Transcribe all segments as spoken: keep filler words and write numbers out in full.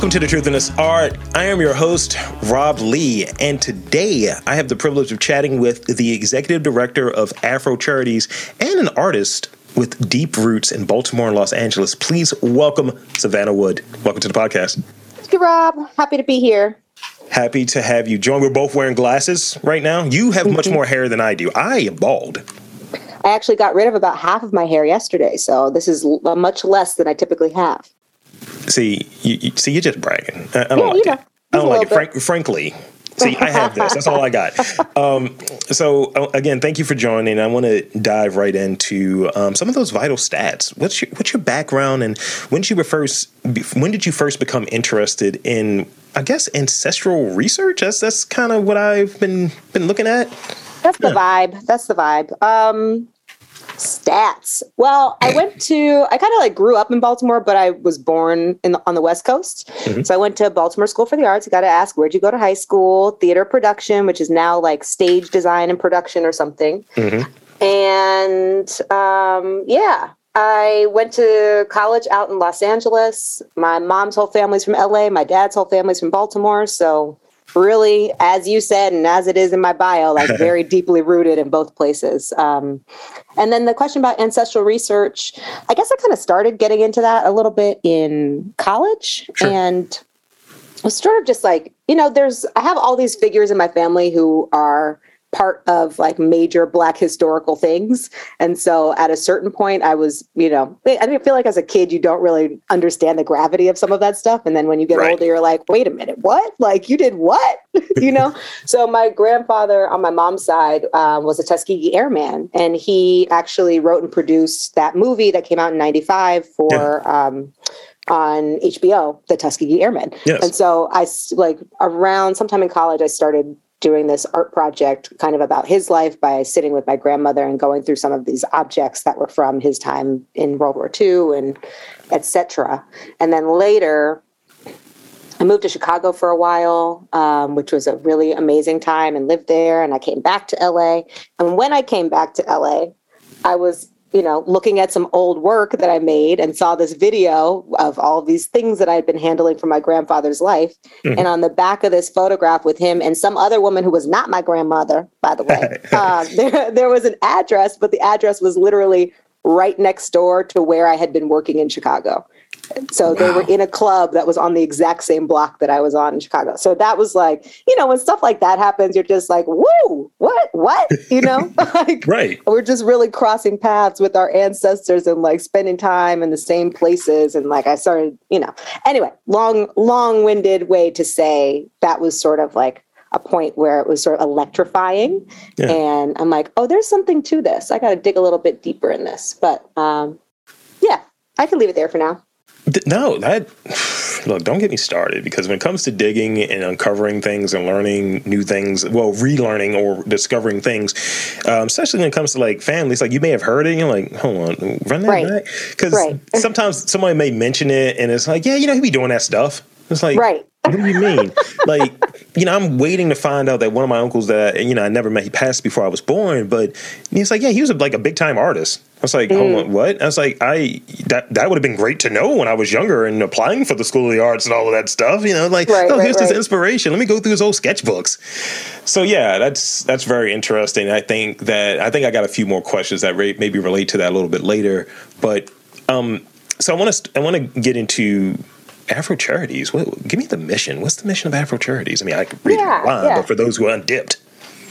Welcome to The Truth in This Art. I am your host, Rob Lee, and today I have the privilege of chatting with the executive director of Afro Charities and an artist with deep roots in Baltimore and Los Angeles. Please welcome Savannah Wood. Welcome to the podcast. Thank you, Rob. Happy to be here. Happy to have you join. We're both wearing glasses right now. You have mm-hmm. much more hair than I do. I am bald. I actually got rid of about half of my hair yesterday, so this is much less than I typically have. See, you, you see, you're just bragging. I, I don't yeah, like you know, it. I don't like it. Frank, frankly, see, I have this. That's all I got. Um, so again, thank you for joining. I want to dive right into um, some of those vital stats. What's your what's your background, and when did you first when did you first become interested in, I guess, ancestral research? That's that's kind of what I've been been looking at. That's the yeah. vibe. That's the vibe. Um, Stats. Well, I went to, I kind of like grew up in Baltimore, but I was born in the, on the West Coast. Mm-hmm. So I went to Baltimore School for the Arts. You got to ask, where'd you go to high school? Theater production, which is now like stage design and production or something. Mm-hmm. And um, yeah, I went to college out in Los Angeles. My mom's whole family's from L A. My dad's whole family's from Baltimore. So really, as you said, and as it is in my bio, like very deeply rooted in both places. Um, and then the question about ancestral research, I guess I kind of started getting into that a little bit in college. Sure. And I was sort of just like, you know, there's, I have all these figures in my family who are part of like major Black historical things. And so at a certain point I was, you know, I didn't feel like as a kid, you don't really understand the gravity of some of that stuff. And then when you get right. older, you're like, wait a minute, what? Like you did what? You know? So my grandfather on my mom's side um, was a Tuskegee Airman, and he actually wrote and produced that movie that came out in ninety-five for, yeah. um, on H B O, the Tuskegee Airmen. Yes. And so I like around sometime in college, I started doing this art project kind of about his life by sitting with my grandmother and going through some of these objects that were from his time in World War Two and et cetera. And then later I moved to Chicago for a while, um, which was a really amazing time, and lived there. And I came back to L A. And when I came back to L A, I was, you know, looking at some old work that I made and saw this video of all these things that I had been handling from my grandfather's life. Mm-hmm. And on the back of this photograph with him and some other woman who was not my grandmother, by the way, uh, there, there was an address, but the address was literally right next door to where I had been working in Chicago. So wow. They were in a club that was on the exact same block that I was on in Chicago. So that was like, you know, when stuff like that happens, you're just like, woo, what, what, you know, like right. we're just really crossing paths with our ancestors and like spending time in the same places. And like, I started, you know, anyway, long, long winded way to say that was sort of like a point where it was sort of electrifying. Yeah. And I'm like, oh, there's something to this. I got to dig a little bit deeper in this, but um, yeah, I can leave it there for now. No, that look, don't get me started, because when it comes to digging and uncovering things and learning new things, well, relearning or discovering things, um, especially when it comes to like families, like you may have heard it and you're like, hold on, run that right. back. Because right. sometimes somebody may mention it and it's like, yeah, you know, he be doing that stuff. It's like, right. what do you mean? Like, you know, I'm waiting to find out that one of my uncles that, you know, I never met, he passed before I was born, but he's like, yeah, he was a, like a big time artist. I was like, mm. hold on, what? I was like, I, that, that would have been great to know when I was younger and applying for the School of the Arts and all of that stuff, you know, like, right, oh, right, here's right. this inspiration. Let me go through his old sketchbooks. So yeah, that's, that's very interesting. I think that, I think I got a few more questions that re- maybe relate to that a little bit later, but, um, so I want to, I want to get into Afro Charities. What, give me the mission. What's the mission of Afro Charities? I mean, I could read yeah, it online, yeah. but for those who are undipped.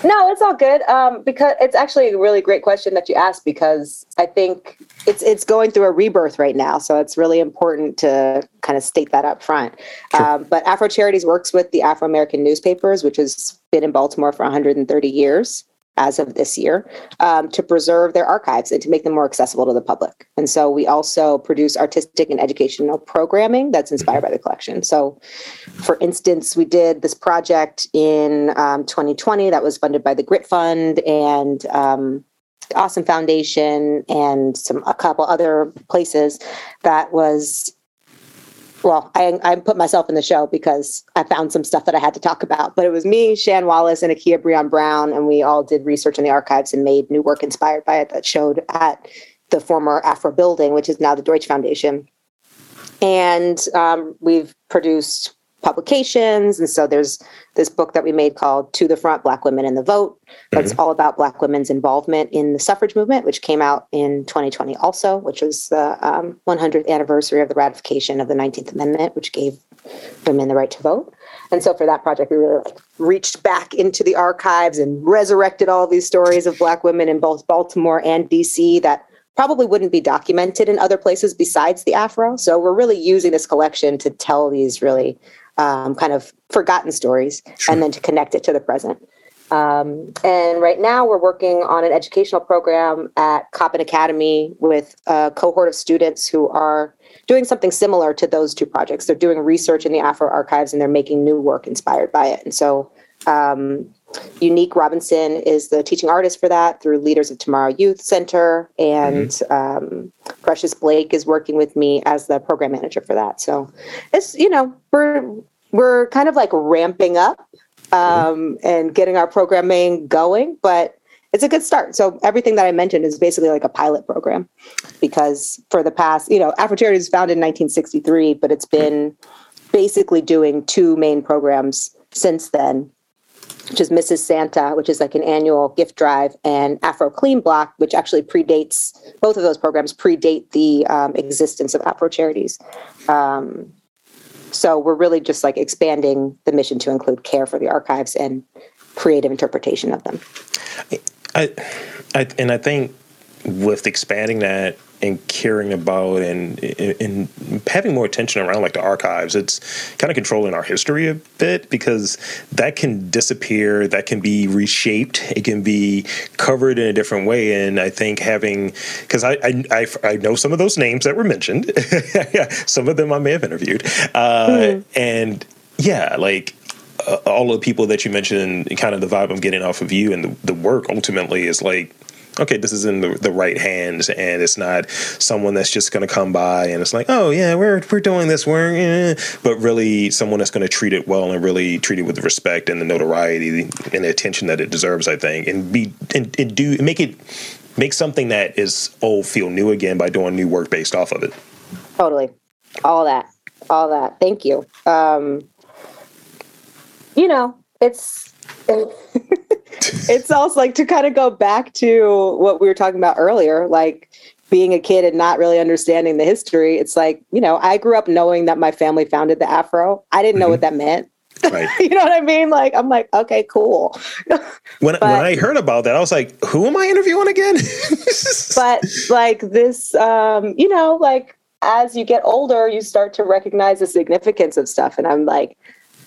No, it's all good. Um, because it's actually a really great question that you asked, because I think it's it's going through a rebirth right now. So it's really important to kind of state that up front. Sure. Um, but Afro Charities works with the Afro American newspapers, which has been in Baltimore for one hundred thirty years. As of this year, um, to preserve their archives and to make them more accessible to the public. And so we also produce artistic and educational programming that's inspired by the collection. So for instance, we did this project in um, twenty twenty that was funded by the Grit Fund and um, Awesome Foundation and some a couple other places that was Well, I, I put myself in the show because I found some stuff that I had to talk about, but it was me, Shan Wallace, and Akea Brionne Brown, and we all did research in the archives and made new work inspired by it that showed at the former Afro building, which is now the Deutsch Foundation. And um, we've produced publications. And so there's this book that we made called To the Front, Black Women and the Vote. That's mm-hmm. all about Black women's involvement in the suffrage movement, which came out in twenty twenty also, which was the um, one hundredth anniversary of the ratification of the nineteenth Amendment, which gave women the right to vote. And so for that project, we really like reached back into the archives and resurrected all these stories of Black women in both Baltimore and D C that probably wouldn't be documented in other places besides the Afro. So we're really using this collection to tell these really um, kind of forgotten stories sure. and then to connect it to the present. Um, and right now we're working on an educational program at Coppin Academy with a cohort of students who are doing something similar to those two projects. They're doing research in the Afro archives and they're making new work inspired by it. And so um, Unique Robinson is the teaching artist for that through Leaders of Tomorrow Youth Center. And mm-hmm. um, Precious Blake is working with me as the program manager for that. So it's, you know, we're, we're kind of like ramping up um, mm-hmm. and getting our programming going, but it's a good start. So everything that I mentioned is basically like a pilot program because for the past, you know, Afro Charities was founded in nineteen sixty-three, but it's been mm-hmm. basically doing two main programs since then, which is Missus Santa, which is like an annual gift drive, and Afro Clean Block, which actually predates, both of those programs predate the um, existence of Afro Charities. Um, so we're really just like expanding the mission to include care for the archives and creative interpretation of them. I, I and I think with expanding that and caring about and, and having more attention around like the archives, it's kind of controlling our history a bit because that can disappear, that can be reshaped, it can be covered in a different way. And I think having, because I, I, I, I know some of those names that were mentioned, some of them I may have interviewed. Uh, mm. And yeah, like, Uh, all of the people that you mentioned, kind of the vibe I'm getting off of you and the, the work ultimately is like, okay, this is in the, the right hands and it's not someone that's just going to come by and it's like, oh yeah, we're we're doing this work, eh. But really someone that's going to treat it well and really treat it with respect and the notoriety and the attention that it deserves, I think, and be and, and do make it make something that is old feel new again by doing new work based off of it. Totally. All that. All that. Thank you. Um, You know, it's it's also like to kind of go back to what we were talking about earlier, like being a kid and not really understanding the history. It's like, you know, I grew up knowing that my family founded the Afro. I didn't know mm-hmm. what that meant. Right. You know what I mean? Like, I'm like, okay, cool. when, but, when I heard about that, I was like, who am I interviewing again? But like this, um, you know, like as you get older, you start to recognize the significance of stuff. And I'm like,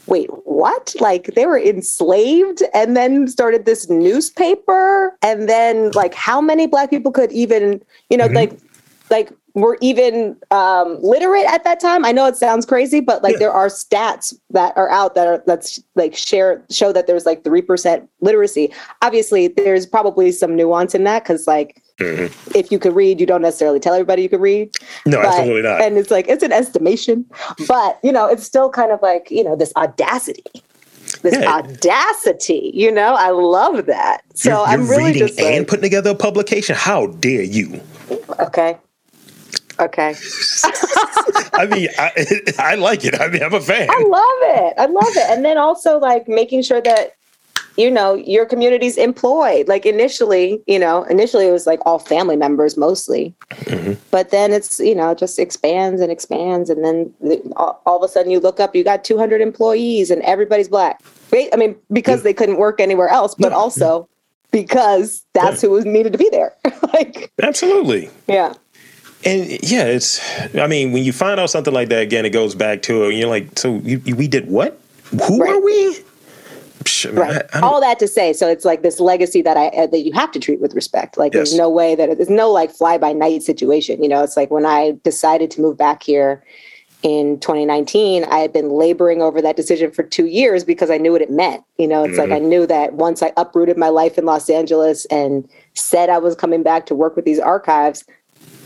wait, what? Like they were enslaved and then started this newspaper. And then like how many Black people could even, you know, mm-hmm. like, like were even um, literate at that time. I know it sounds crazy, but like yeah. there are stats that are out that are, that's like share, show that there's like three percent literacy. Obviously there's probably some nuance in that. Cause like, mm-hmm. if you could read, you don't necessarily tell everybody you could read. No, but, absolutely not. And it's like, it's an estimation, but you know, it's still kind of like, you know, this audacity, this yeah. audacity, you know, I love that. So you're, you're I'm really just like, and putting together a publication. How dare you? Okay. Okay. I mean, I, I like it. I mean, I'm a fan. I love it. I love it. And then also like making sure that, you know, your community's employed. Like initially, you know, initially it was like all family members mostly, mm-hmm. but then it's, you know, just expands and expands. And then all, all of a sudden you look up, you got two hundred employees and everybody's Black. Right? I mean, because yeah. they couldn't work anywhere else, but yeah. also because that's yeah. who needed to be there. Like, absolutely. Yeah. And yeah, it's, I mean, when you find out something like that, again, it goes back to it. You're like, so you, you, we did what? Who right. are we? Right. I, I all that to say, so it's like this legacy that I uh, that you have to treat with respect. Like yes. there's no way that it, there's no like fly by night situation. You know, it's like when I decided to move back here in twenty nineteen, I had been laboring over that decision for two years because I knew what it meant. You know, it's mm-hmm. like I knew that once I uprooted my life in Los Angeles and said I was coming back to work with these archives,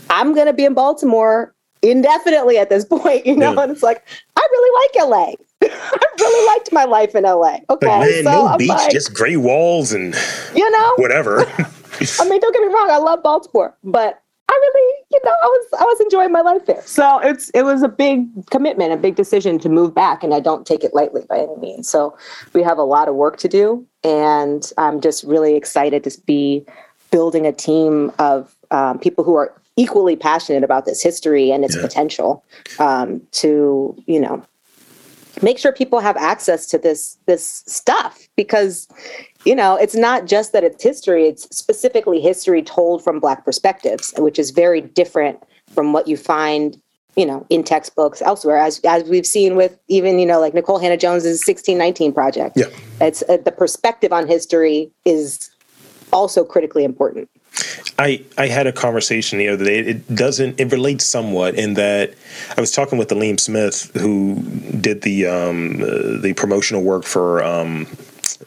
I'm going to be in Baltimore indefinitely at this point. You know, yeah. and it's like I really like L A. I really liked my life in L A. Okay, man, so no I'm beach, like, just gray walls and you know whatever. I mean, don't get me wrong, I love Baltimore, but I really, you know, I was I was enjoying my life there. So it's it was a big commitment, a big decision to move back, and I don't take it lightly by any means. So we have a lot of work to do, and I'm just really excited to be building a team of um, people who are equally passionate about this history and its yeah. potential um, to, you know, make sure people have access to this this stuff, because, you know, it's not just that it's history, it's specifically history told from Black perspectives, which is very different from what you find, you know, in textbooks elsewhere, as as we've seen with even, you know, like Nicole Hannah-Jones's sixteen nineteen Project. Yeah. It's uh, the perspective on history is also critically important. I, I had a conversation the other day. It doesn't, it relates somewhat in that I was talking with Alim Smith, who did the um, uh, the promotional work for um,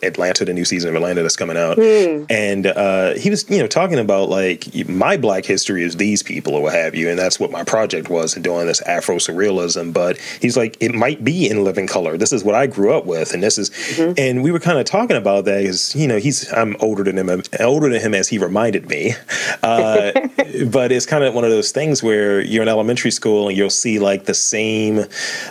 Atlanta, the new season of Atlanta that's coming out. Mm. And uh, he was, you know, talking about like my Black history is these people or what have you. And that's what my project was, and doing this Afro surrealism. But he's like, it might be in living color. This is what I grew up with. And this is, mm-hmm. and we were kind of talking about that because, you know, he's, I'm older than him, I'm older than him as he reminded me. Uh, but it's kind of one of those things where you're in elementary school and you'll see like the same,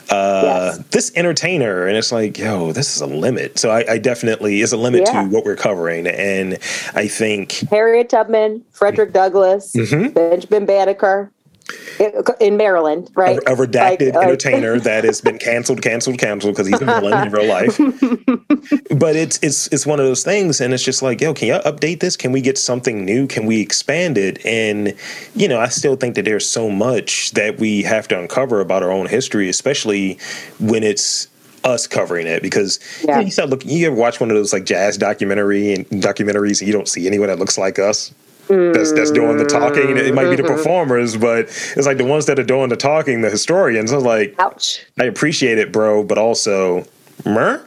uh, yes. this entertainer. And it's like, yo, this is a limit. So I, I definitely is a limit yeah. to what we're covering. And I think Harriet Tubman, Frederick Douglass, mm-hmm. Benjamin Banneker in Maryland, right? A, a redacted like, entertainer like. that has been canceled, canceled, canceled because he's in Maryland in real life. But it's it's it's one of those things, and it's just like, yo, can you update this? Can we get something new? Can we expand it? And you know, I still think that there's so much that we have to uncover about our own history, especially when it's us covering it, because yeah. you know, you start looking, you ever watch one of those like jazz documentary and documentaries and you don't see anyone that looks like us mm. that's that's doing the talking. It might be the performers, but it's like the ones that are doing the talking, the historians. I'm like, ouch. I appreciate it, bro, but also, mer?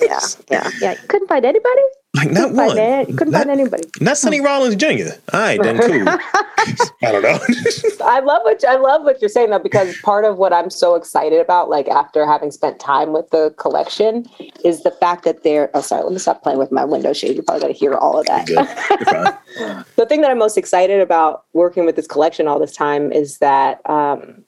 yeah, yeah, yeah. You couldn't find anybody. Like not couldn't one. Find you couldn't not, find anybody. Not Sonny Rollins Junior All right, then cool. I don't know. I love what I love what you're saying though, because part of what I'm so excited about, like after having spent time with the collection, is the fact that they're. Oh, sorry. Let me stop playing with my window shade. You're probably gonna hear all of that. You're good. You're fine. The thing that I'm most excited about working with this collection all this time is that um,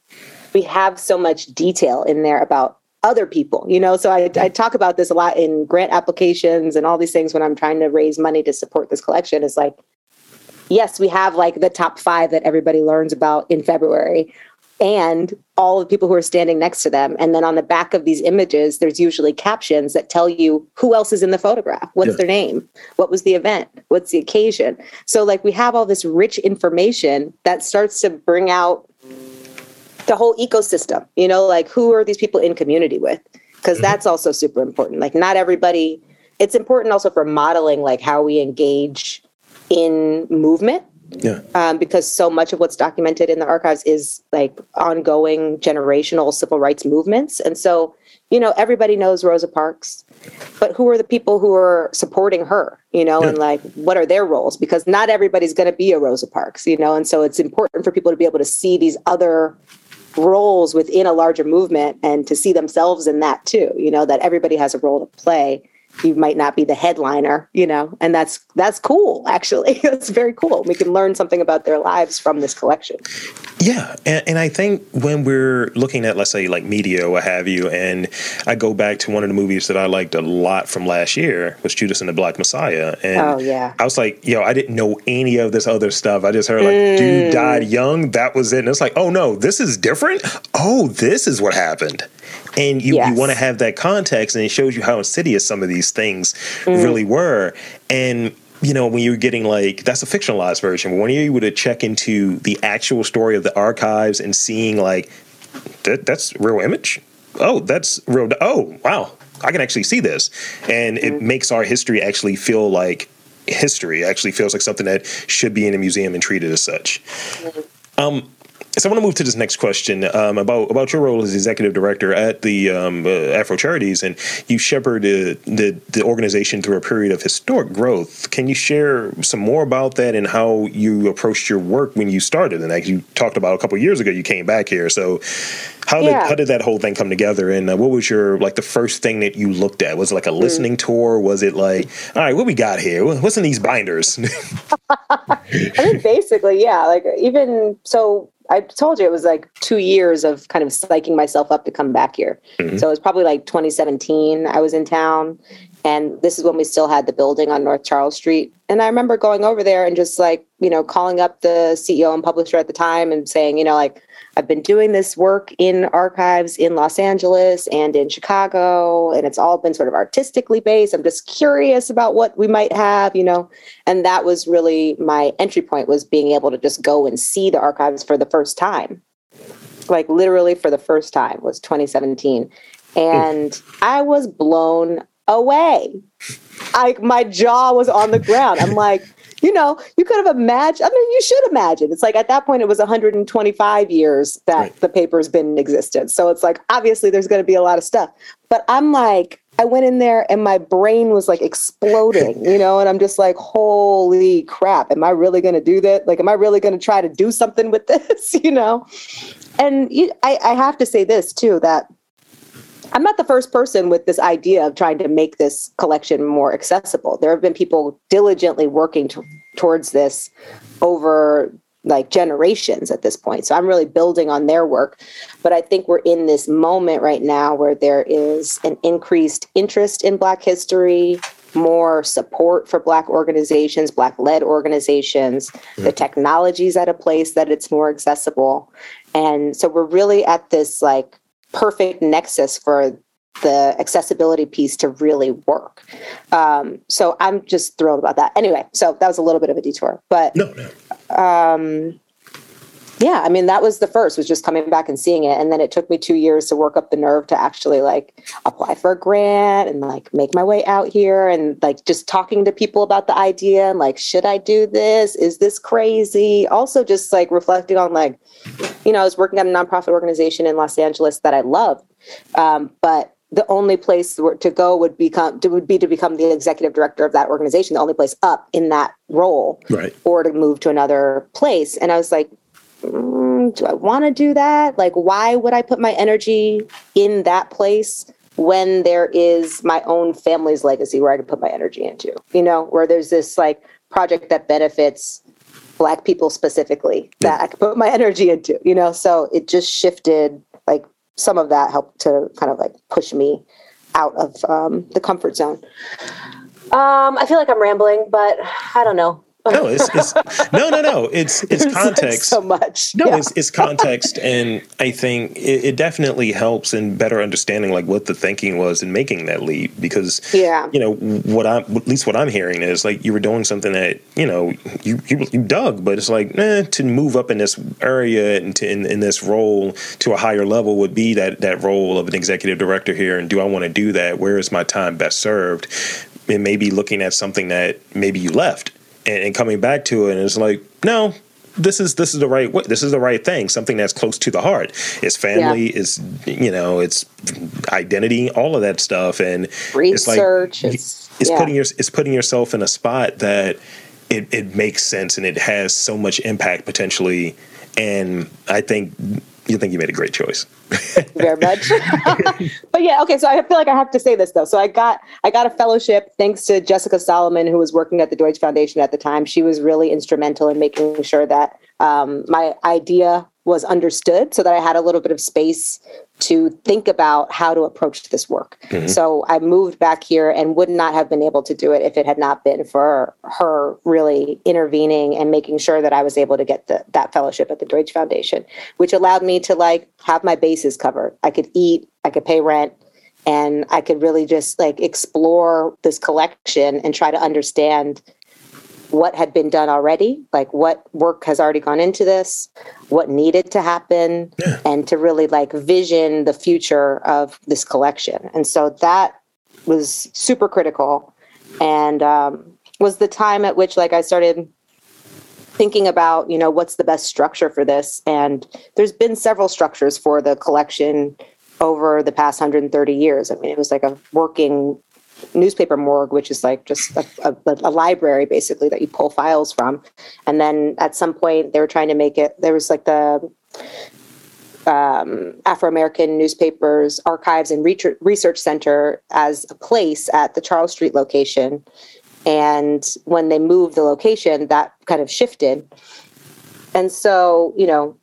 we have so much detail in there about other people, you know, so I, I talk about this a lot in grant applications and all these things when I'm trying to raise money to support this collection. It's like, yes, we have like the top five that everybody learns about in February and all the people who are standing next to them. And then on the back of these images, there's usually captions that tell you who else is in the photograph, what's yeah. their name, what was the event, what's the occasion. So like we have all this rich information that starts to bring out the whole ecosystem, you know, like who are these people in community with? Because that's also super important. Like not everybody, it's important also for modeling, like how we engage in movement. Yeah. Um, because so much of what's documented in the archives is like ongoing generational civil rights movements. And so, you know, everybody knows Rosa Parks, but who are the people who are supporting her, you know, yeah. and like, what are their roles? Because not everybody's going to be a Rosa Parks, you know? And so it's important for people to be able to see these other roles within a larger movement and to see themselves in that too, you know, that everybody has a role to play. You might not be the headliner, you know, and that's, that's cool. Actually, it's very cool. We can learn something about their lives from this collection. Yeah. And, and I think when we're looking at, let's say like media or what have you, and I go back to one of the movies that I liked a lot from last year was Judas and the Black Messiah. And oh, yeah. I was like, yo, I didn't know any of this other stuff. I just heard like, mm. dude died young. That was it. And it's like, oh no, this is different. Oh, this is what happened. And you, yes. you want to have that context, and it shows you how insidious some of these things mm. really were. And, you know, when you're getting like, that's a fictionalized version. When you're able to check into the actual story of the archives and seeing like, that, that's real image. Oh, that's real. Oh, wow. I can actually see this. And mm. it makes our history actually feel like history. It actually feels like something that should be in a museum and treated as such. Mm. Um, So I want to move to this next question um, about about your role as executive director at the um, uh, Afro Charities, and you shepherd uh, the the organization through a period of historic growth. Can you share some more about that and how you approached your work when you started? And as you talked about a couple of years ago, you came back here. So how did yeah. how did that whole thing come together? And uh, what was your like the first thing that you looked at? Was it like a listening mm. tour? Was it like, all right, what we got here? What's in these binders? I mean, basically, yeah. Like even so. I told you it was like two years of kind of psyching myself up to come back here. Mm-hmm. So it was probably like twenty seventeen I was in town, and this is when we still had the building on North Charles Street. And I remember going over there and just like, you know, calling up the C E O and publisher at the time and saying, you know, like, I've been doing this work in archives in Los Angeles and in Chicago, and it's all been sort of artistically based. I'm just curious about what we might have, you know, and that was really my entry point, was being able to just go and see the archives for the first time, like literally for the first time was twenty seventeen. And mm. I was blown away. I, my jaw was on the ground. I'm like, you know, you could have imagined, I mean, you should imagine. It's like at that point, it was one hundred twenty-five years that right. the paper's been in existence. So it's like, obviously there's going to be a lot of stuff. But I'm like, I went in there and my brain was like exploding, you know, and I'm just like, holy crap, am I really going to do that? Like, am I really going to try to do something with this, you know? And you, I, I have to say this too, that I'm not the first person with this idea of trying to make this collection more accessible. There have been people diligently working t- towards this over like generations at this point. So I'm really building on their work. But I think we're in this moment right now where there is an increased interest in Black history, more support for Black organizations, Black-led organizations, mm-hmm. the technology's at a place that it's more accessible. And so we're really at this like perfect nexus for the accessibility piece to really work. Um, so I'm just thrilled about that. Anyway, so that was a little bit of a detour, but no, no. Um, yeah, I mean, that was the first, was just coming back and seeing it. And then it took me two years to work up the nerve to actually like apply for a grant and like make my way out here and like just talking to people about the idea and like, should I do this? Is this crazy? Also just like reflecting on like, you know, I was working at a nonprofit organization in Los Angeles that I loved, um, but the only place to go would become would be to become the executive director of that organization, the only place up in that role, right. or to move to another place. And I was like, Mm, do I want to do that? Like, why would I put my energy in that place when there is my own family's legacy where I can put my energy into, you know, where there's this like project that benefits Black people specifically that I can put my energy into, you know? So it just shifted, like some of that helped to kind of like push me out of um, the comfort zone. Um, I feel like I'm rambling, but I don't know. No, it's, it's no, no, no. It's it's context. Like so much. No, yeah. it's it's context, and I think it, it definitely helps in better understanding like what the thinking was in making that leap. Because yeah. you know what I at least what I'm hearing is like you were doing something that you know you you, you dug, but it's like eh, to move up in this area and to in, in this role to a higher level would be that that role of an executive director here. And do I want to do that? Where is my time best served? And maybe looking at something that maybe you left. And coming back to it, and it's like, no, this is this is the right way. This is the right thing. Something that's close to the heart. It's family. Yeah. It's you know. It's identity. All of that stuff. And research. It's like it's, it's yeah. putting your it's putting yourself in a spot that it it makes sense and it has so much impact potentially. And I think. You think you made a great choice. Very much. But yeah, okay. So I feel like I have to say this though. So I got, I got a fellowship thanks to Jessica Solomon, who was working at the Deutsch Foundation at the time. She was really instrumental in making sure that um, my idea was understood so that I had a little bit of space to think about how to approach this work. Mm-hmm. So I moved back here and would not have been able to do it if it had not been for her really intervening and making sure that I was able to get the, that fellowship at the Deutsch Foundation, which allowed me to like have my bases covered. I could eat, I could pay rent, and I could really just like explore this collection and try to understand what had been done already, like what work has already gone into this, what needed to happen, yeah. and to really like vision the future of this collection. And so that was super critical and um, was the time at which like I started thinking about, you know, what's the best structure for this. And there's been several structures for the collection over the past one hundred thirty years. I mean, it was like a working newspaper morgue, which is like just a, a, a library basically that you pull files from. And then at some point they were trying to make it, there was like the um, Afro American newspapers archives and research center as a place at the Charles Street location. And when they moved the location, that kind of shifted. And so, you know,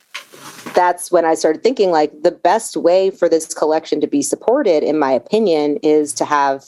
that's when I started thinking, like, the best way for this collection to be supported, in my opinion, is to have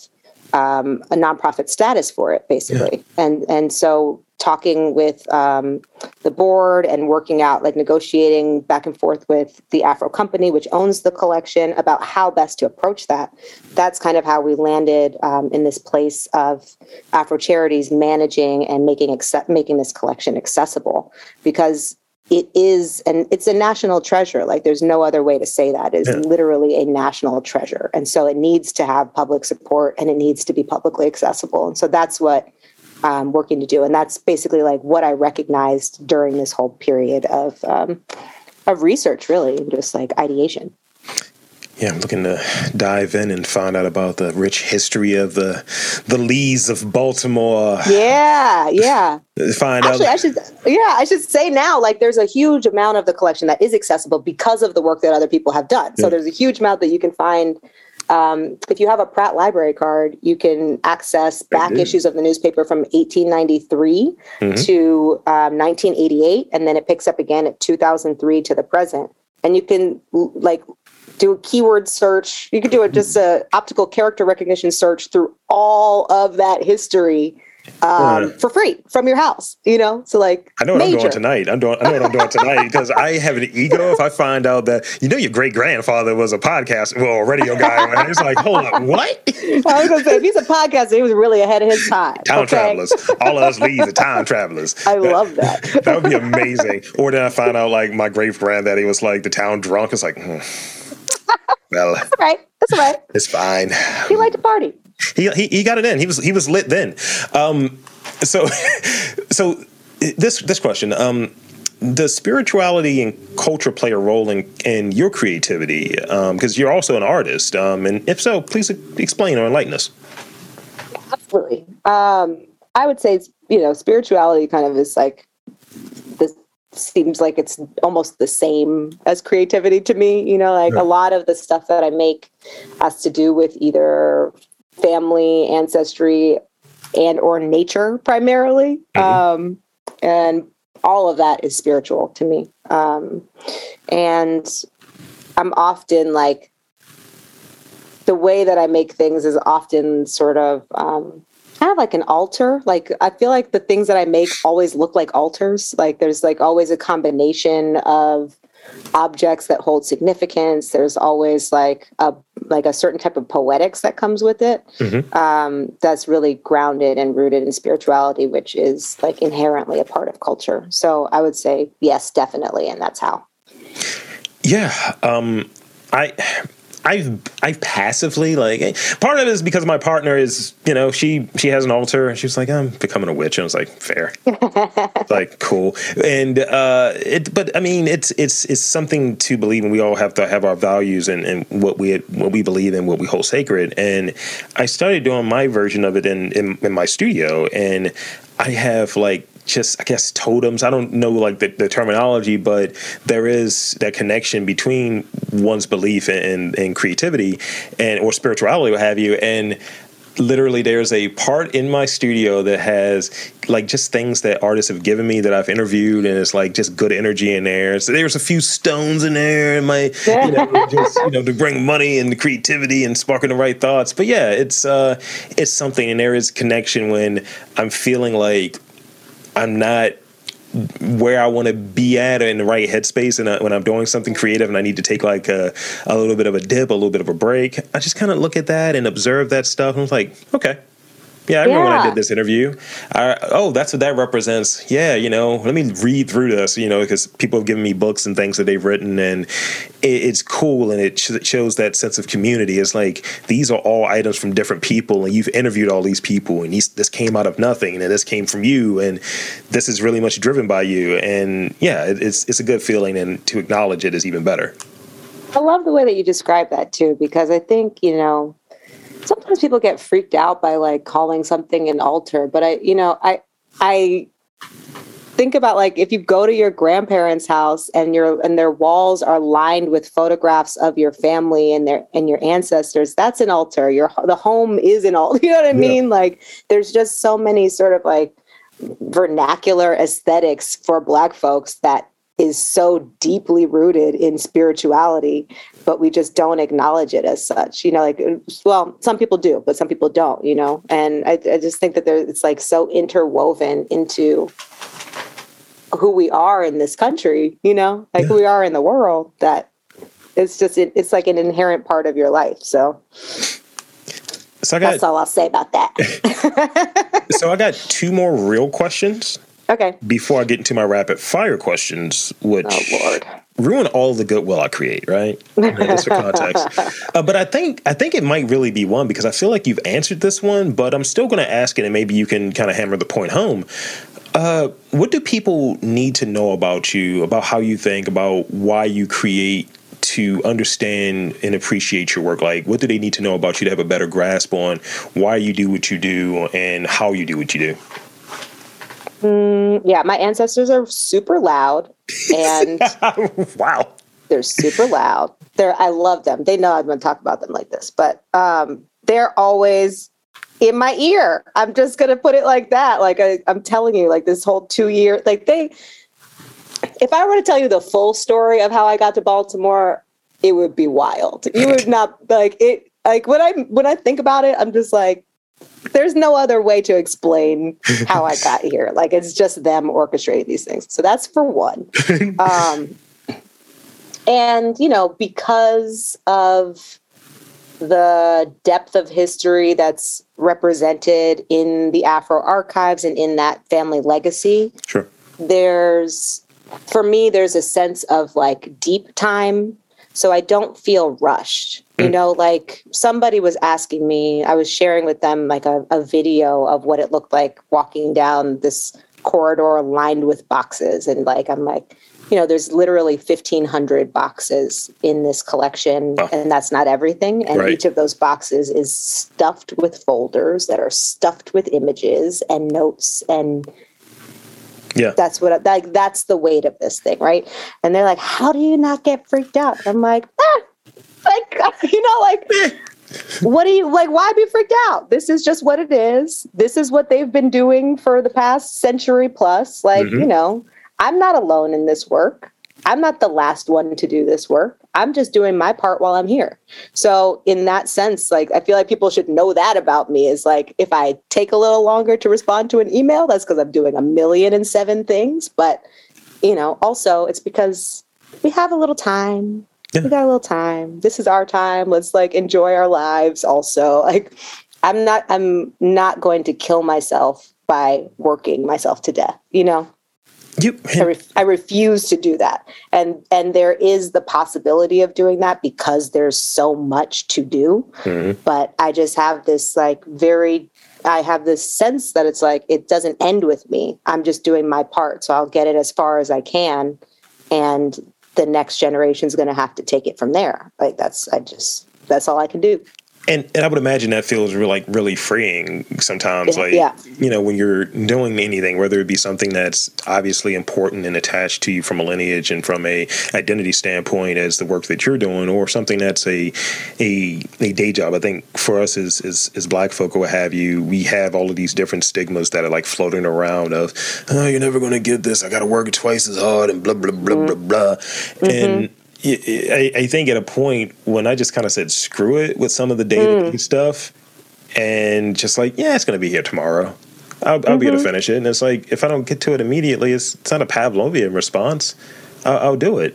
um, a nonprofit status for it, basically. Yeah. And and so talking with um, the board and working out, like negotiating back and forth with the Afro Company, which owns the collection, about how best to approach that. That's kind of how we landed um, in this place of Afro Charities managing and making accept, making this collection accessible, because it is, and it's a national treasure. Like, there's no other way to say that. It's yeah. literally a national treasure. And so it needs to have public support, and it needs to be publicly accessible. And so that's what Um, working to do. And that's basically like what I recognized during this whole period of um, of research, really, just like ideation. Yeah, I'm looking to dive in and find out about the rich history of the the Lees of Baltimore. Yeah, yeah. Find Actually, out. I should, yeah, I should say now, like, there's a huge amount of the collection that is accessible because of the work that other people have done. So mm. there's a huge amount that you can find. Um, if you have a Pratt Library card, you can access back issues of the newspaper from eighteen ninety-three mm-hmm. to um, nineteen eighty-eight, and then it picks up again at two thousand three to the present. And you can, like, do a keyword search. You can do it just a optical character recognition search through all of that history um, yeah. for free from your house, you know? So, like, I know what major. I'm doing tonight. I'm doing, I know what I'm doing tonight because I have an ego. If I find out that, you know, your great grandfather was a podcast, well, a radio guy, and it's like, hold on, what? I was going to say, if he's a podcaster, he was really ahead of his time. Time okay? travelers. All of us leads are time travelers. I love that. That would be amazing. Or then I find out, like, my great granddaddy was like the town drunk. It's like, hmm. Well, that's all right. That's all right. It's fine. He liked to party. He, he he got it in. He was he was lit then. Um, so so this this question: um, does spirituality and culture play a role in, in your creativity? Because um, you're also an artist, um, and if so, please explain or enlighten us. Absolutely. Um, I would say, you know, spirituality kind of is like this. Seems like it's almost the same as creativity to me. You know, like yeah. a lot of the stuff that I make has to do with either family, ancestry, and or nature primarily. Mm-hmm. Um, and all of that is spiritual to me. Um, and I'm often like, the way that I make things is often sort of um, kind of like an altar. Like, I feel like the things that I make always look like altars. Like, there's like always a combination of objects that hold significance. There's always like a like a certain type of poetics that comes with it. Mm-hmm. Um, that's really grounded and rooted in spirituality, which is like inherently a part of culture. So I would say yes, definitely, and that's how. Yeah, um, I. I've I passively, like, part of it is because my partner is, you know, she she has an altar, and she was like, I'm becoming a witch, and I was like, fair. Like, cool. And uh it but I mean it's it's it's something to believe, and we all have to have our values and, and what we what we believe in, what we hold sacred. And I started doing my version of it in, in, in my studio, and I have like just, I guess, totems. I don't know, like, the, the terminology, but there is that connection between one's belief and, and, and creativity and or spirituality, what have you. And literally there's a part in my studio that has like just things that artists have given me that I've interviewed, and it's like just good energy in there. So there's a few stones in there, and my, you know, just, you know, to bring money and the creativity and sparking the right thoughts. But yeah, it's uh, it's something, and there is connection when I'm feeling like I'm not where I want to be at in the right headspace, and I, when I'm doing something creative and I need to take like a, a little bit of a dip, a little bit of a break, I just kind of look at that and observe that stuff, and I'm like, okay, yeah, I remember yeah. when I did this interview. I, oh, that's what that represents. Yeah, you know, let me read through this, you know, because people have given me books and things that they've written, and it, it's cool, and it, sh- it shows that sense of community. It's like, these are all items from different people, and you've interviewed all these people, and these, this came out of nothing, and this came from you, and this is really much driven by you. And yeah, it, it's it's a good feeling, and to acknowledge it is even better. I love the way that you describe that too, because I think, you know, sometimes people get freaked out by like calling something an altar, but I, you know, I, I think about like, if you go to your grandparents' house and your, and their walls are lined with photographs of your family and their, and your ancestors, that's an altar. Your, the home is an altar. You know what I mean? Yeah. Like, there's just so many sort of like vernacular aesthetics for Black folks that is so deeply rooted in spirituality, but we just don't acknowledge it as such, you know, like, well, some people do, but some people don't, you know, and I, I just think that there, it's like so interwoven into who we are in this country, you know, like yeah. who we are in the world, that it's just, it, it's like an inherent part of your life. So, so I got, that's all I'll say about that. So I got two more real questions. Okay. Before I get into my rapid fire questions, which oh, Lord. ruin all the goodwill I create, right? Just for context. uh, but I think I think it might really be one, because I feel like you've answered this one, but I'm still going to ask it, and maybe you can kind of hammer the point home. Uh, what do people need to know about you, about how you think, about why you create, to understand and appreciate your work? Like, what do they need to know about you to have a better grasp on why you do what you do and how you do what you do? Mm, yeah, my ancestors are super loud, and wow, they're super loud. They're I love them. They know I'm going to talk about them like this, but um, they're always in my ear. I'm just going to put it like that. Like I, I'm telling you, like this whole two year, like they. If I were to tell you the full story of how I got to Baltimore, it would be wild. You would not like it. Like when I when I think about it, I'm just like, there's no other way to explain how I got here. Like, it's just them orchestrating these things. So that's for one. Um, and, you know, because of the depth of history that's represented in the Afro archives and in that family legacy, sure. there's, for me, there's a sense of like deep time. So I don't feel rushed. You know, like somebody was asking me, I was sharing with them like a, a video of what it looked like walking down this corridor lined with boxes. And like, I'm like, you know, there's literally fifteen hundred boxes in this collection, oh. and that's not everything. And right. each of those boxes is stuffed with folders that are stuffed with images and notes. And yeah, that's what, like, that's the weight of this thing. Right. And they're like, how do you not get freaked out? I'm like, ah. Like, you know, like, what do you, like, why be freaked out? This is just what it is. This is what they've been doing for the past century plus. Like, mm-hmm. you know, I'm not alone in this work. I'm not the last one to do this work. I'm just doing my part while I'm here. So in that sense, like, I feel like people should know that about me, is like, if I take a little longer to respond to an email, that's because I'm doing a million and seven things. But, you know, also it's because we have a little time. Yeah. We got a little time. This is our time. Let's like enjoy our lives also. Like, I'm not, I'm not going to kill myself by working myself to death, you know? You, I, re- I refuse to do that. And, and there is the possibility of doing that because there's so much to do, mm-hmm. but I just have this like very, I have this sense that it's like, it doesn't end with me. I'm just doing my part. So I'll get it as far as I can. And the next generation is going to have to take it from there. Like that's, I just, that's all I can do. And and I would imagine that feels really, like really freeing sometimes. Like, yeah. you know, when you're doing anything, whether it be something that's obviously important and attached to you from a lineage and from a identity standpoint as the work that you're doing, or something that's a a, a day job. I think for us as, as, as Black folk or what have you, we have all of these different stigmas that are like floating around of, oh, you're never going to get this. I got to work twice as hard and blah, blah, blah, mm. blah, blah. Mm-hmm. And I, I think at a point when I just kind of said, screw it with some of the day-to-day mm. stuff, and just like, yeah, it's going to be here tomorrow. I'll, I'll mm-hmm. be able to finish it. And it's like, if I don't get to it immediately, it's, it's not a Pavlovian response. I'll, I'll do it.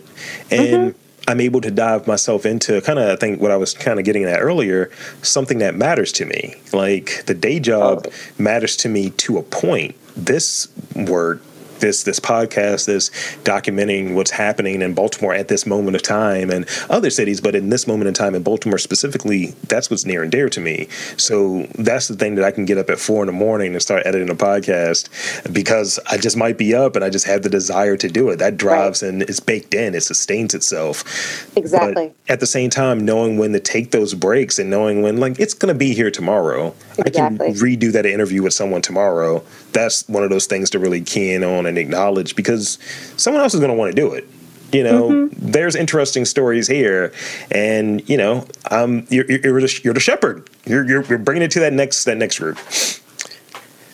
And mm-hmm. I'm able to dive myself into kind of, I think what I was kind of getting at earlier, something that matters to me. Like the day job oh. matters to me to a point. This work, this this podcast, this documenting what's happening in Baltimore at this moment of time and other cities, but in this moment in time in Baltimore specifically, that's what's near and dear to me. So that's the thing that I can get up at four in the morning and start editing a podcast because I just might be up and I just have the desire to do it. That drives right. and it's baked in. It sustains itself. Exactly. But at the same time, knowing when to take those breaks and knowing when, like, it's going to be here tomorrow. Exactly. I can redo that interview with someone tomorrow. That's one of those things to really key in on and acknowledge because someone else is going to want to do it. You know, mm-hmm. there's interesting stories here, and you know, um, you're you're, you're, the, you're the shepherd. You're, you're you're bringing it to that next that next group.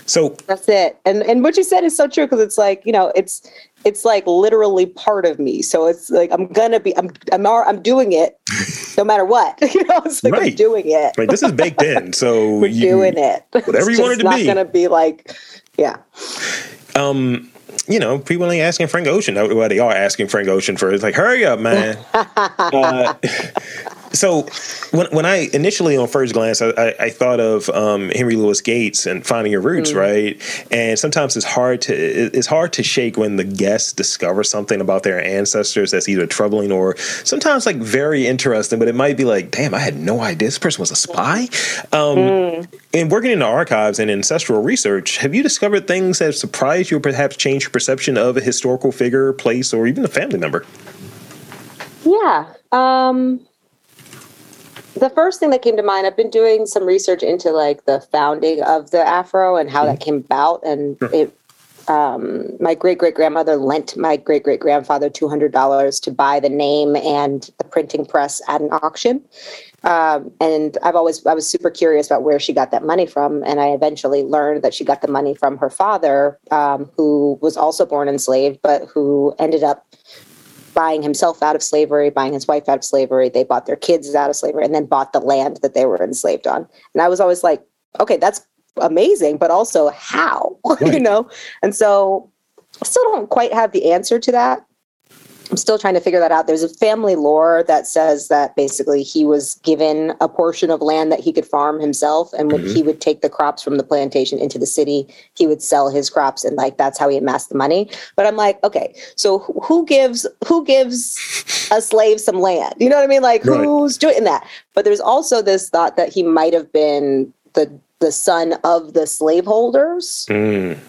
So that's it. And and what you said is so true, because it's like, you know, it's it's like literally part of me. So it's like I'm gonna be I'm I'm I'm doing it no matter what. You know, it's like right. I'm doing it. Right. This is baked in. So we're you, doing it. Whatever it's you want it to not be. It's not gonna be like yeah. Um You know, people ain't asking Frank Ocean. Well, they are asking Frank Ocean for it. It's like, hurry up, man. uh, so when when I initially on first glance, I, I, I thought of um, Henry Louis Gates and Finding Your Roots, mm-hmm. right? And sometimes it's hard to it's hard to shake when the guests discover something about their ancestors that's either troubling or sometimes like very interesting. But it might be like, damn, I had no idea this person was a spy. Um, mm. And working in the archives and ancestral research, have you discovered things that have surprised you or perhaps changed your perception of a historical figure, place, or even a family member? Yeah. Um, the first thing that came to mind, I've been doing some research into like the founding of the Afro and how mm-hmm. that came about. And sure. it, um, my great-great-grandmother lent my great-great-grandfather two hundred dollars to buy the name and the printing press at an auction. Um, and I've always, I was super curious about where she got that money from. And I eventually learned that she got the money from her father, um, who was also born enslaved, but who ended up buying himself out of slavery, buying his wife out of slavery. They bought their kids out of slavery and then bought the land that they were enslaved on. And I was always like, okay, that's amazing, but also how, right. you know? And so I still don't quite have the answer to that. I'm still trying to figure that out. There's a family lore that says that basically he was given a portion of land that he could farm himself, and mm-hmm. when he would take the crops from the plantation into the city, he would sell his crops, and like that's how he amassed the money. But I'm like, okay, so who gives who gives a slave some land? You know what I mean? Like right. who's doing that? But there's also this thought that he might have been the the son of the slaveholders. Mm.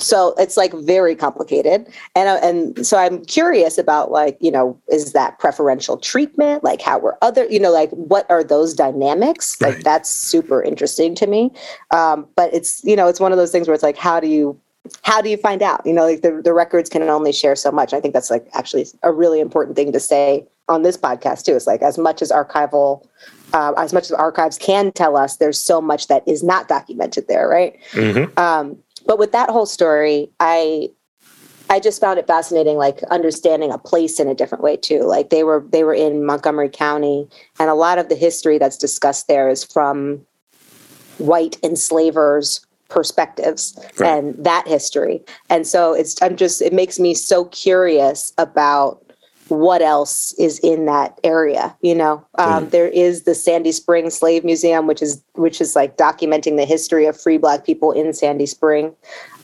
So it's like very complicated. And uh, and so I'm curious about like, you know, is that preferential treatment? Like how were other, you know, like what are those dynamics? Right. Like that's super interesting to me. Um, but it's, you know, it's one of those things where it's like, how do you, how do you find out? You know, like the, the records can only share so much. I think that's like actually a really important thing to say on this podcast too. It's like as much as archival Uh, as much as archives can tell us, there's so much that is not documented there, right? Mm-hmm. Um, but with that whole story, I I just found it fascinating, like understanding a place in a different way too. Like they were they were in Montgomery County, and a lot of the history that's discussed there is from white enslavers' perspectives right. and that history. And so it's I'm just it makes me so curious about what else is in that area, you know? Um, mm. There is the Sandy Spring Slave Museum, which is which is like documenting the history of free Black people in Sandy Spring.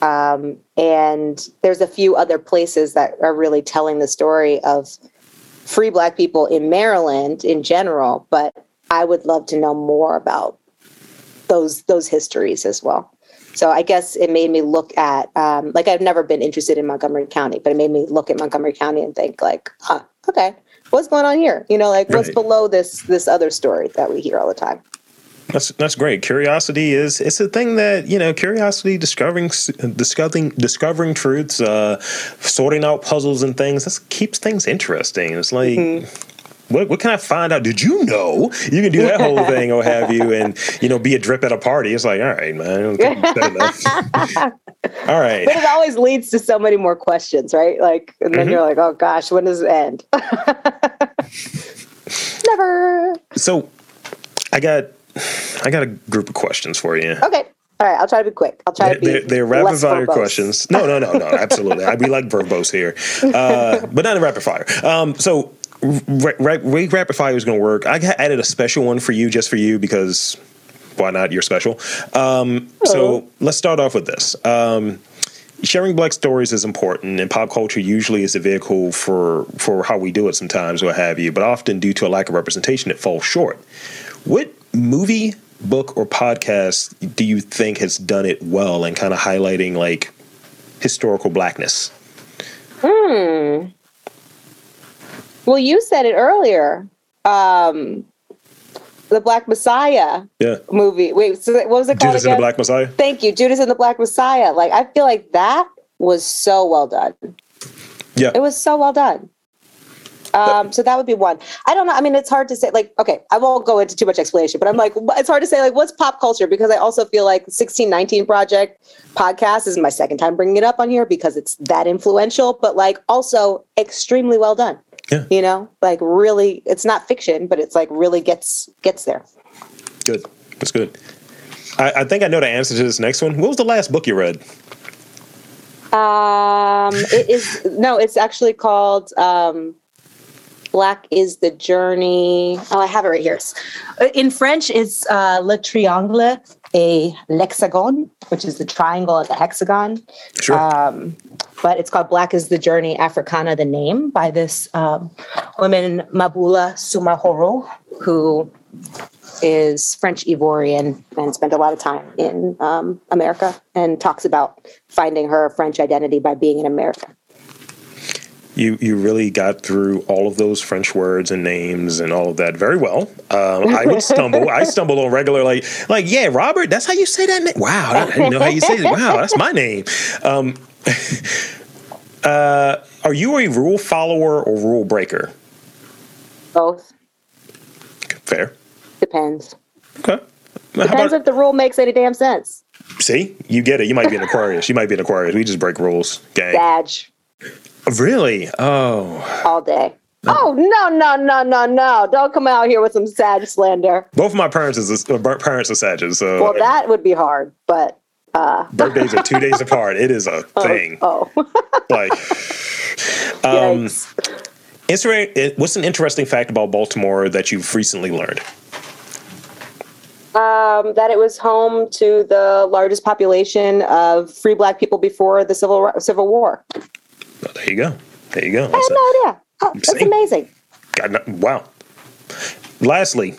Um, and there's a few other places that are really telling the story of free Black people in Maryland in general, but I would love to know more about those those histories as well. So I guess it made me look at, um, like I've never been interested in Montgomery County, but it made me look at Montgomery County and think like, huh, okay, what's going on here? You know, like right. what's below this this other story that we hear all the time? That's that's great. Curiosity is it's a thing that, you know, curiosity, discovering, discovering, discovering truths, uh, sorting out puzzles and things. That keeps things interesting. It's like. Mm-hmm. What, what can I find out? Did you know? You can do that whole thing or have you and, you know, be a drip at a party. It's like, all right, man. All right. But it always leads to so many more questions, right? Like, and then mm-hmm. you're like, oh gosh, when does it end? Never. So I got, I got a group of questions for you. Okay. All right, I'll try to be quick. I'll try they're, to be. They're, they're rapid less fire verbose. Questions. No, no, no, no. Absolutely, I we like verbose here, uh, but not in rapid fire. Um, so. Right, right, right, rapid fire is going to work. I added a special one for you, just for you, because why not? You're special. Um, so let's start off with this. Um, sharing Black stories is important, and pop culture usually is a vehicle for for how we do it sometimes, what have you, but often due to a lack of representation, it falls short. What movie, book, or podcast do you think has done it well and kind of highlighting, like, historical Blackness? Hmm. Well, you said it earlier. Um, the Black Messiah yeah. movie. Wait, so what was it called? Judas and the Black Messiah. Thank you. Judas and the Black Messiah. Like, I feel like that was so well done. Yeah. It was so well done. Um, so that would be one. I don't know. I mean, it's hard to say, like, okay, I won't go into too much explanation, but I'm like, it's hard to say, like, what's pop culture? Because I also feel like sixteen nineteen Project podcast is my second time bringing it up on here because it's that influential, but like also extremely well done. Yeah. You know, like really, it's not fiction, but it's like really gets, gets there. Good. That's good. I, I think I know the answer to this next one. What was the last book you read? Um, it is, no, it's actually called, um, Black is the Journey. Oh, I have it right here. In French, it's uh, Le Triangle et l'Hexagone, which is the triangle at the hexagon. Sure. Um, but it's called Black is the Journey, Africana, the Name, by this um, woman, Mabula Sumahoro, who is French Ivorian and spent a lot of time in um, America and talks about finding her French identity by being in America. You you really got through all of those French words and names and all of that very well. Um, I would stumble. I stumble on regular, like, like yeah, Robert, that's how you say that name? Wow, I didn't know how you say that. Wow, that's my name. Um, uh, are you a rule follower or rule breaker? Both. Fair. Depends. Okay. Depends how about, if the rule makes any damn sense. See? You get it. You might be an Aquarius. You might be an Aquarius. We just break rules, gang. Badge. Really? Oh. All day. Oh, no, no, no, no, no. Don't come out here with some Sag slander. Both of my parents is uh, parents are Sages. So. Well, that would be hard, but... Uh. Birthdays are two days apart. It is a thing. Oh. oh. Like... Um, Yikes. What's an interesting fact about Baltimore that you've recently learned? Um, that it was home to the largest population of free Black people before the Civil Civil War. Oh, there you go. There you go. I have no idea. Oh, that's See? amazing. God, no, wow. Lastly,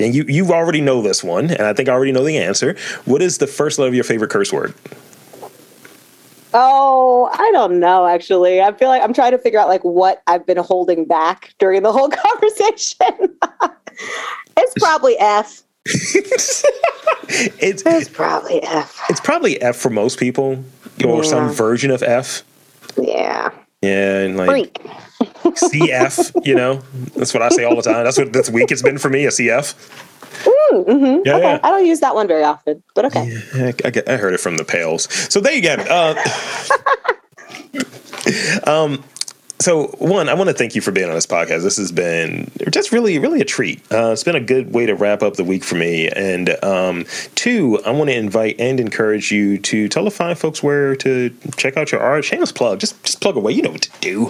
and you, you already know this one, and I think I already know the answer. What is the first letter of your favorite curse word? Oh, I don't know, actually. I feel like I'm trying to figure out like what I've been holding back during the whole conversation. It's probably F. it's, it's probably F. It's probably F for most people, or yeah. some version of F. Yeah. Yeah, and like freak. C F, you know, that's what I say all the time. That's what this week has been for me, a C F. Mm, mm-hmm. yeah, okay. yeah, I don't use that one very often, but okay. Yeah, I, get, I heard it from the pails. So there you go. Uh, um, so one, I want to thank you for being on this podcast. This has been just really, really a treat. Uh, it's been a good way to wrap up the week for me. And um, two, I want to invite and encourage you to tell the fine folks where to check out your art. Shameless plug. Just, just plug away. You know what to do.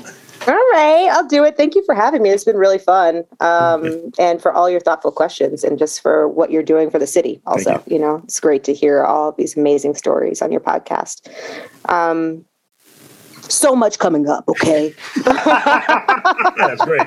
All right, I'll do it. Thank you for having me. It's been really fun. Um, and for all your thoughtful questions and just for what you're doing for the city also. You. you know, it's great to hear all of these amazing stories on your podcast. Um, so much coming up, okay? yeah, that's great.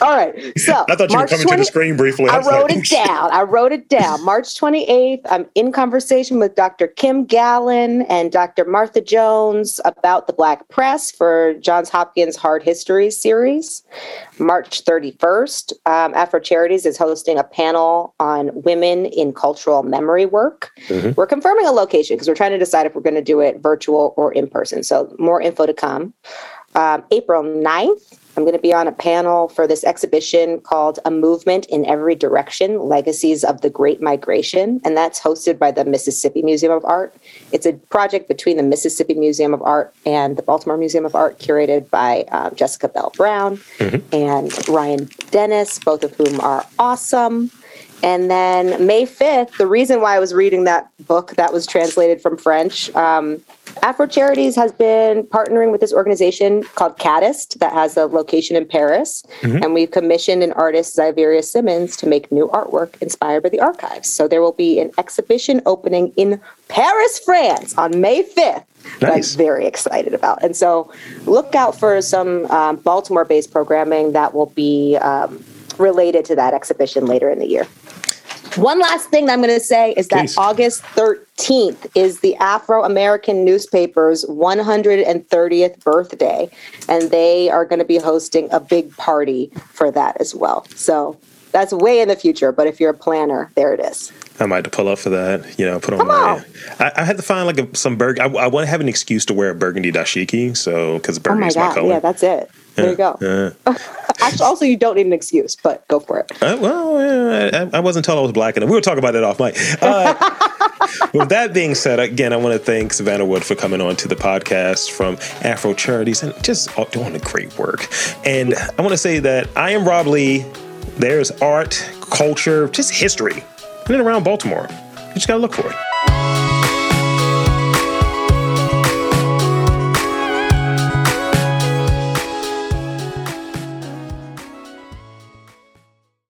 All right. So I thought you March were coming twenty- to the screen briefly. I, I wrote like, it down. I wrote it down. March twenty-eighth, I'm in conversation with Doctor Kim Gallen and Doctor Martha Jones about the Black press for Johns Hopkins Hard Histories series. March thirty-first, um, Afro Charities is hosting a panel on women in cultural memory work. Mm-hmm. We're confirming a location because we're trying to decide if we're going to do it virtual or in person. So more info to come. Um, April ninth, I'm going to be on a panel for this exhibition called A Movement in Every Direction, Legacies of the Great Migration. And that's hosted by the Mississippi Museum of Art. It's a project between the Mississippi Museum of Art and the Baltimore Museum of Art, curated by uh, Jessica Bell Brown mm-hmm. and Ryan Dennis, both of whom are awesome. And then May fifth, the reason why I was reading that book that was translated from French, um, Afro Charities has been partnering with this organization called CADIST that has a location in Paris. Mm-hmm. And we've commissioned an artist, Xaveria Simmons, to make new artwork inspired by the archives. So there will be an exhibition opening in Paris, France on May fifth. Nice. I'm very excited about. And so look out for some um, Baltimore-based programming that will be um, related to that exhibition later in the year. One last thing that I'm going to say is that Please. August thirteenth is the Afro American newspapers' one hundred thirtieth birthday, and they are going to be hosting a big party for that as well. So that's way in the future, but if you're a planner, there it is. I might have to pull up for that, you know, put on Come my... On. I, I had to find, like, a, some burgundy... I, I want to have an excuse to wear a burgundy dashiki, so... Because burgundy oh my is God. my color. Yeah, that's it. There yeah, you go. Yeah. Actually, also, you don't need an excuse, but go for it. Uh, well, yeah, I, I wasn't told I was black enough. We were talking about that off mic. Uh, with that being said, again, I want to thank Savannah Wood for coming on to the podcast from Afro Charities and just all, doing the great work. And I want to say that I am Rob Lee. There's art, culture, just history. Been around Baltimore. You just got to look for it.